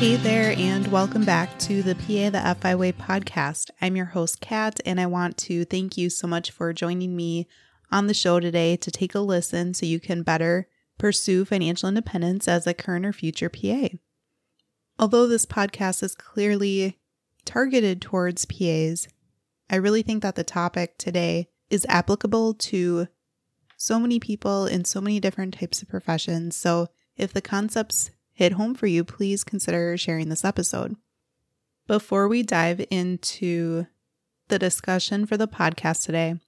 Hey there, and welcome back to the PA the FI Way podcast. I'm your host, Kat, and I want to thank you so much for joining me on the show today to take a listen so you can better pursue financial independence as a current or future PA. Although this podcast is clearly targeted towards PAs, I really think that the topic today is applicable to so many people in so many different types of professions. So if the concepts hit home for you, please consider sharing this episode. Before we dive into the discussion for the podcast today,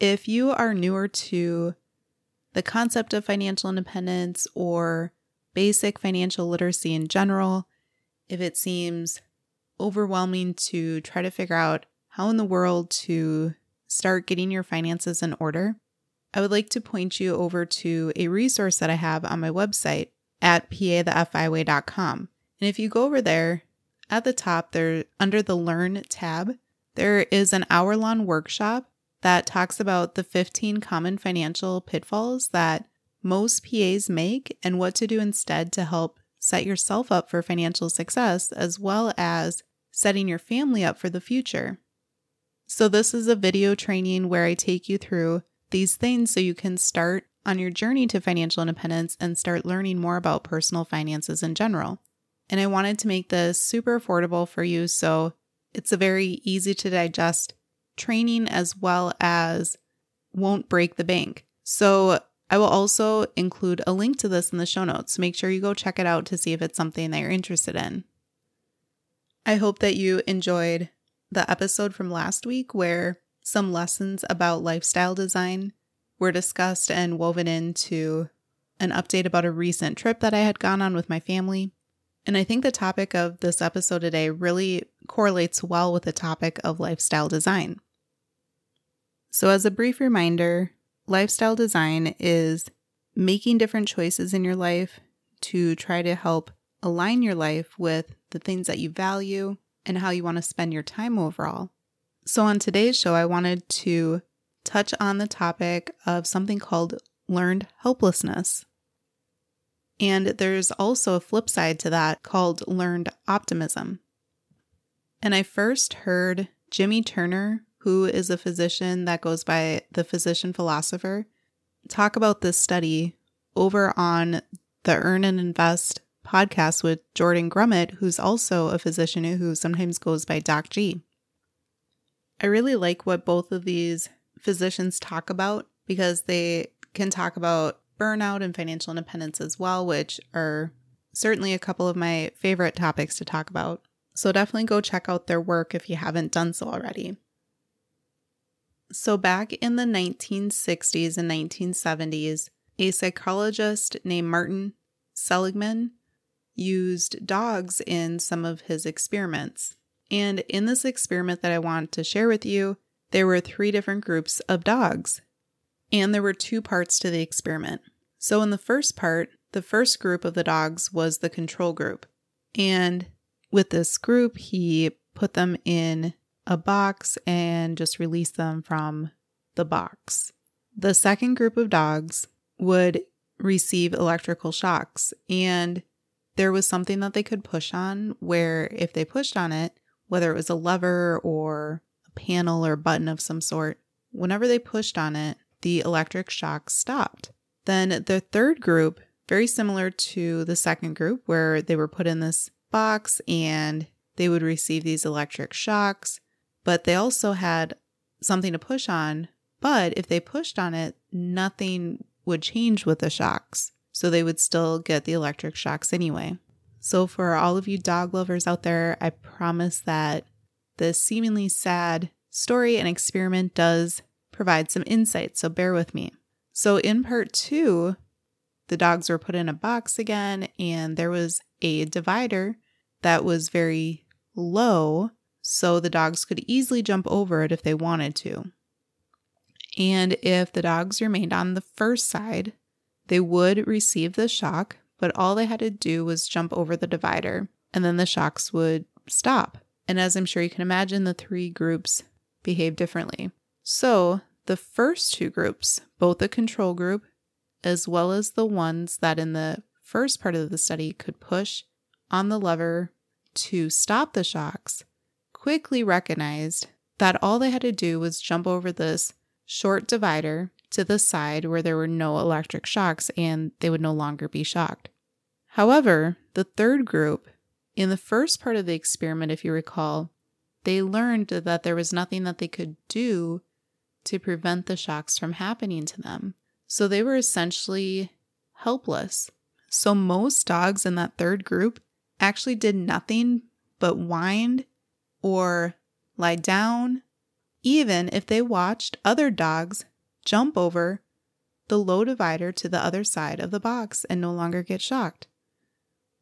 if you are newer to the concept of financial independence or basic financial literacy in general, if it seems overwhelming to try to figure out how in the world to start getting your finances in order, I would like to point you over to a resource that I have on my website at pathefiway.com. And if you go over there, at the top, there under the Learn tab, there is an hour-long workshop that talks about the 15 common financial pitfalls that most PAs make and what to do instead to help set yourself up for financial success, as well as setting your family up for the future. So this is a video training where I take you through these things so you can start on your journey to financial independence and start learning more about personal finances in general. And I wanted to make this super affordable for you, so it's a very easy to digest training as well as won't break the bank. So I will also include a link to this in the show notes, so make sure you go check it out to see if it's something that you're interested in. I hope that you enjoyed the episode from last week where some lessons about lifestyle design were discussed and woven into an update about a recent trip that I had gone on with my family. And I think the topic of this episode today really correlates well with the topic of lifestyle design. So as a brief reminder, lifestyle design is making different choices in your life to try to help align your life with the things that you value and how you want to spend your time overall. So on today's show, I wanted to touch on the topic of something called learned helplessness. And there's also a flip side to that called learned optimism. And I first heard Jimmy Turner, who is a physician that goes by the physician philosopher, talk about this study over on the Earn and Invest podcast with Jordan Grumet, who's also a physician who sometimes goes by Doc G. I really like what both of these physicians talk about because they can talk about burnout and financial independence as well, which are certainly a couple of my favorite topics to talk about. So definitely go check out their work if you haven't done so already. So back in the 1960s and 1970s, a psychologist named Martin Seligman used dogs in some of his experiments. And in this experiment that I want to share with you, there were 3 different groups of dogs, and there were 2 parts to the experiment. So in the first part, the first group of the dogs was the control group. And with this group, he put them in a box and just released them from the box. The second group of dogs would receive electrical shocks, and there was something that they could push on where if they pushed on it, whether it was a lever or panel or button of some sort, whenever they pushed on it, the electric shock stopped. Then the third group, very similar to the second group where they were put in this box and they would receive these electric shocks, but they also had something to push on But if they pushed on it, nothing would change with the shocks. So they would still get the electric shocks anyway. So for all of you dog lovers out there, I promise that this seemingly sad story and experiment does provide some insight. So bear with me. So in part 2, the dogs were put in a box again, and there was a divider that was very low, so the dogs could easily jump over it if they wanted to. And if the dogs remained on the first side, they would receive the shock, but all they had to do was jump over the divider, and then the shocks would stop. And as I'm sure you can imagine, the 3 groups behaved differently. So the first 2 groups, both the control group as well as the ones that in the first part of the study could push on the lever to stop the shocks, quickly recognized that all they had to do was jump over this short divider to the side where there were no electric shocks, and they would no longer be shocked. However, the 3rd group, in the first part of the experiment, if you recall, they learned that there was nothing that they could do to prevent the shocks from happening to them. So they were essentially helpless. So most dogs in that 3rd group actually did nothing but whined or lie down, even if they watched other dogs jump over the low divider to the other side of the box and no longer get shocked.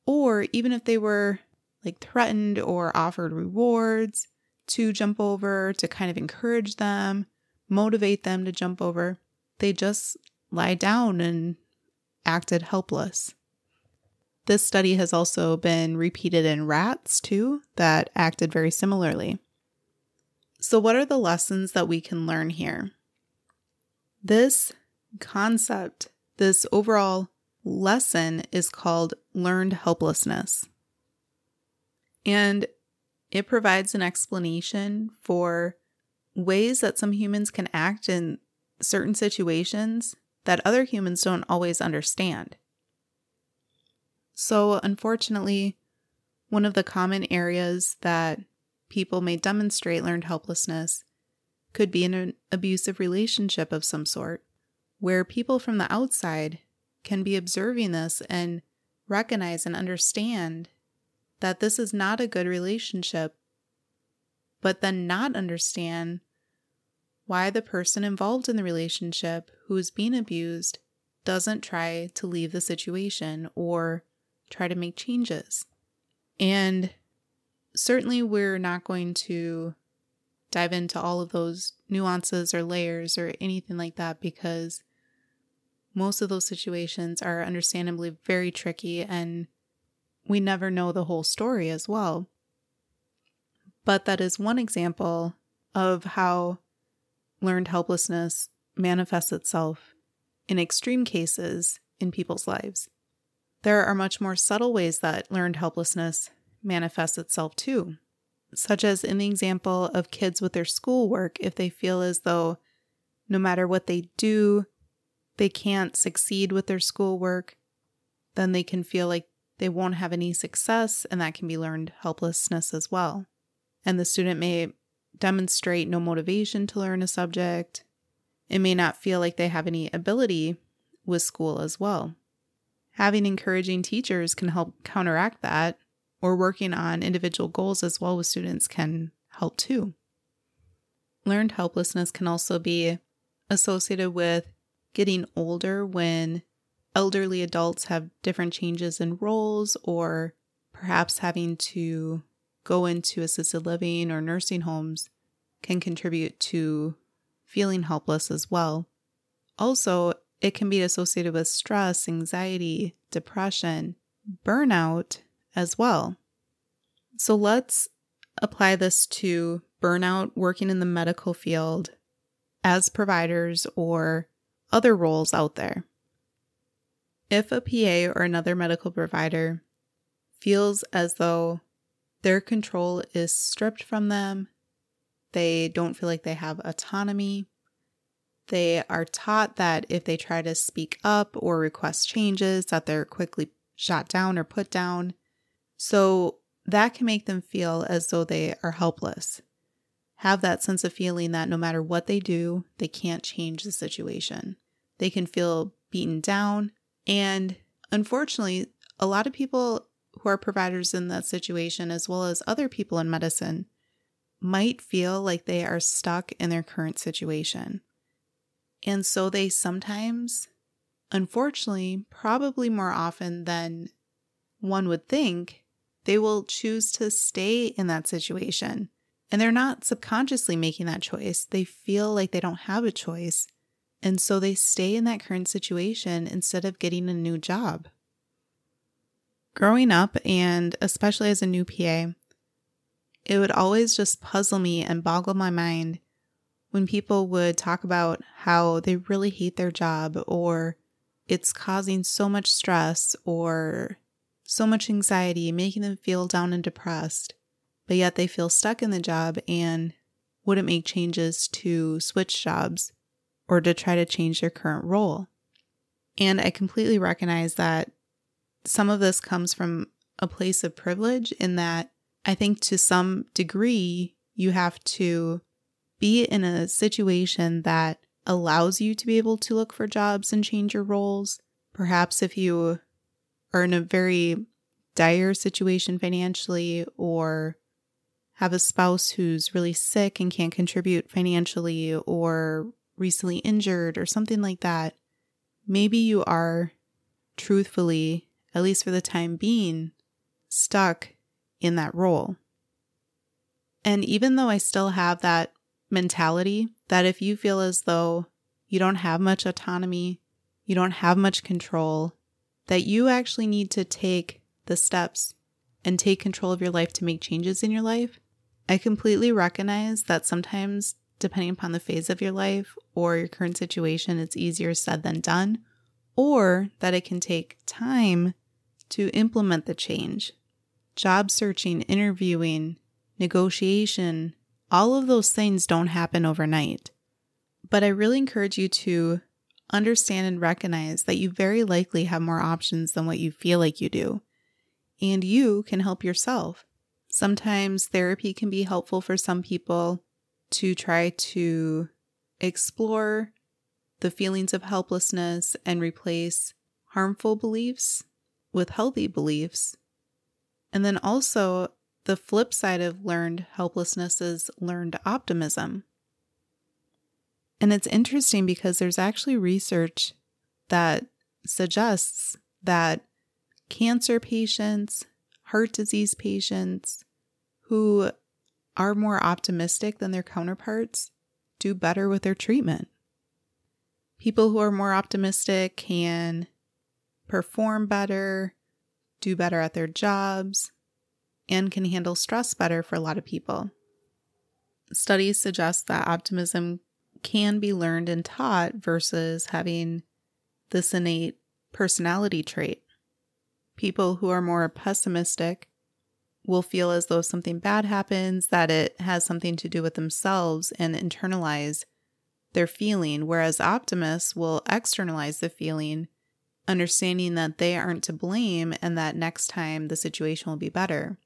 Or even if they were threatened or offered rewards to jump over, to kind of encourage them, motivate them to jump over, they just lie down and acted helpless. This study has also been repeated in rats too, that acted very similarly. So what are the lessons that we can learn here? This concept, this overall lesson, is called learned helplessness. And it provides an explanation for ways that some humans can act in certain situations that other humans don't always understand. So unfortunately, one of the common areas that people may demonstrate learned helplessness could be in an abusive relationship of some sort, where people from the outside can be observing this and recognize and understand that this is not a good relationship, but then not understand why the person involved in the relationship who is being abused doesn't try to leave the situation or try to make changes. And certainly we're not going to dive into all of those nuances or layers or anything like that, because most of those situations are understandably very tricky and we never know the whole story as well. But that is one example of how learned helplessness manifests itself in extreme cases in people's lives. There are much more subtle ways that learned helplessness manifests itself too, such as in the example of kids with their schoolwork, if they feel as though no matter what they do, they can't succeed with their schoolwork, then they can feel like they won't have any success, and that can be learned helplessness as well. And the student may demonstrate no motivation to learn a subject. It may not feel like they have any ability with school as well. Having encouraging teachers can help counteract that, or working on individual goals as well with students can help too. Learned helplessness can also be associated with getting older, when elderly adults have different changes in roles, or perhaps having to go into assisted living or nursing homes can contribute to feeling helpless as well. Also, it can be associated with stress, anxiety, depression, burnout as well. So let's apply this to burnout, working in the medical field as providers or other roles out there. If a PA or another medical provider feels as though their control is stripped from them, they don't feel like they have autonomy, they are taught that if they try to speak up or request changes, that they're quickly shot down or put down. So that can make them feel as though they are helpless. have that sense of feeling that no matter what they do, they can't change the situation. They can feel beaten down. And unfortunately, a lot of people who are providers in that situation, as well as other people in medicine, might feel like they are stuck in their current situation. And so they sometimes, unfortunately, probably more often than one would think, they will choose to stay in that situation. And they're not subconsciously making that choice. They feel like they don't have a choice. And so they stay in that current situation instead of getting a new job. Growing up, and especially as a new PA, it would always just puzzle me and boggle my mind when people would talk about how they really hate their job, or it's causing so much stress or so much anxiety, making them feel down and depressed, but yet they feel stuck in the job and wouldn't make changes to switch jobs or to try to change their current role. And I completely recognize that some of this comes from a place of privilege, in that I think to some degree you have to be in a situation that allows you to be able to look for jobs and change your roles. Perhaps if you are in a very dire situation financially, or have a spouse who's really sick and can't contribute financially, or recently injured, or something like that, maybe you are truthfully, at least for the time being, stuck in that role. And even though I still have that mentality that if you feel as though you don't have much autonomy, you don't have much control, that you actually need to take the steps and take control of your life to make changes in your life, I completely recognize that sometimes, depending upon the phase of your life or your current situation, it's easier said than done, or that it can take time to implement the change. Job searching, interviewing, negotiation, all of those things don't happen overnight. But I really encourage you to understand and recognize that you very likely have more options than what you feel like you do, and you can help yourself. Sometimes therapy can be helpful for some people to try to explore the feelings of helplessness and replace harmful beliefs with healthy beliefs. And then also, the flip side of learned helplessness is learned optimism. And it's interesting because there's actually research that suggests that cancer patients, heart disease patients who are more optimistic than their counterparts do better with their treatment. People who are more optimistic can perform better, do better at their jobs, and can handle stress better for a lot of people. Studies suggest that optimism can be learned and taught versus having this innate personality trait. People who are more pessimistic will feel as though if something bad happens, that it has something to do with themselves and internalize their feeling, whereas optimists will externalize the feeling, understanding that they aren't to blame and that next time the situation will be better.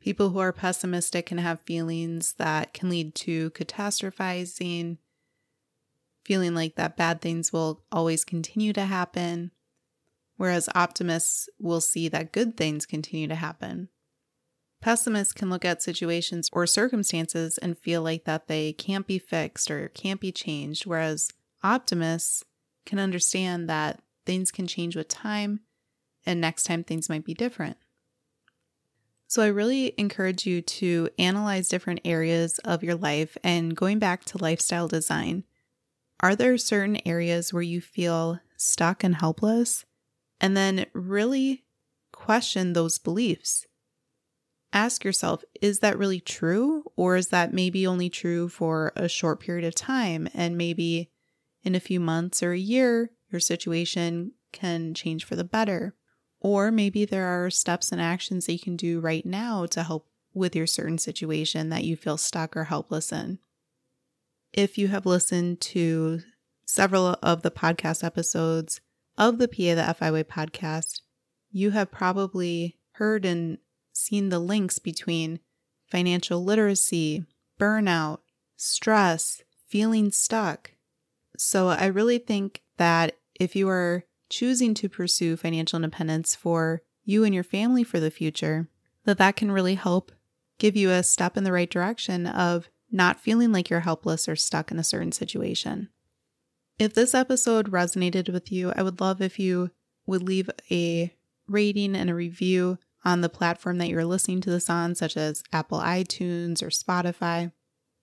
People who are pessimistic can have feelings that can lead to catastrophizing, feeling like that bad things will always continue to happen, whereas optimists will see that good things continue to happen. Pessimists can look at situations or circumstances and feel like that they can't be fixed or can't be changed, whereas optimists can understand that things can change with time and next time things might be different. So I really encourage you to analyze different areas of your life, and going back to lifestyle design, are there certain areas where you feel stuck and helpless? And then really question those beliefs. Ask yourself, is that really true? Or is that maybe only true for a short period of time? And maybe in a few months or a year, your situation can change for the better. Or maybe there are steps and actions that you can do right now to help with your certain situation that you feel stuck or helpless in. If you have listened to several of the podcast episodes of the PA the FI Way podcast, you have probably heard and seen the links between financial literacy, burnout, stress, feeling stuck. So I really think that if you are choosing to pursue financial independence for you and your family for the future, that can really help give you a step in the right direction of not feeling like you're helpless or stuck in a certain situation. If this episode resonated with you, I would love if you would leave a rating and a review on the platform that you're listening to this on, such as Apple iTunes or Spotify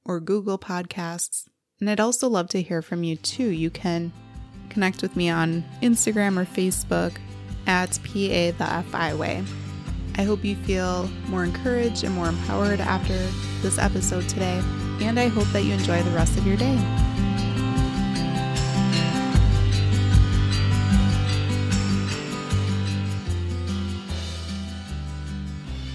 or Google Podcasts. And I'd also love to hear from you too. You can connect with me on Instagram or Facebook at pathefiway. I hope you feel more encouraged and more empowered after this episode today, and I hope that you enjoy the rest of your day.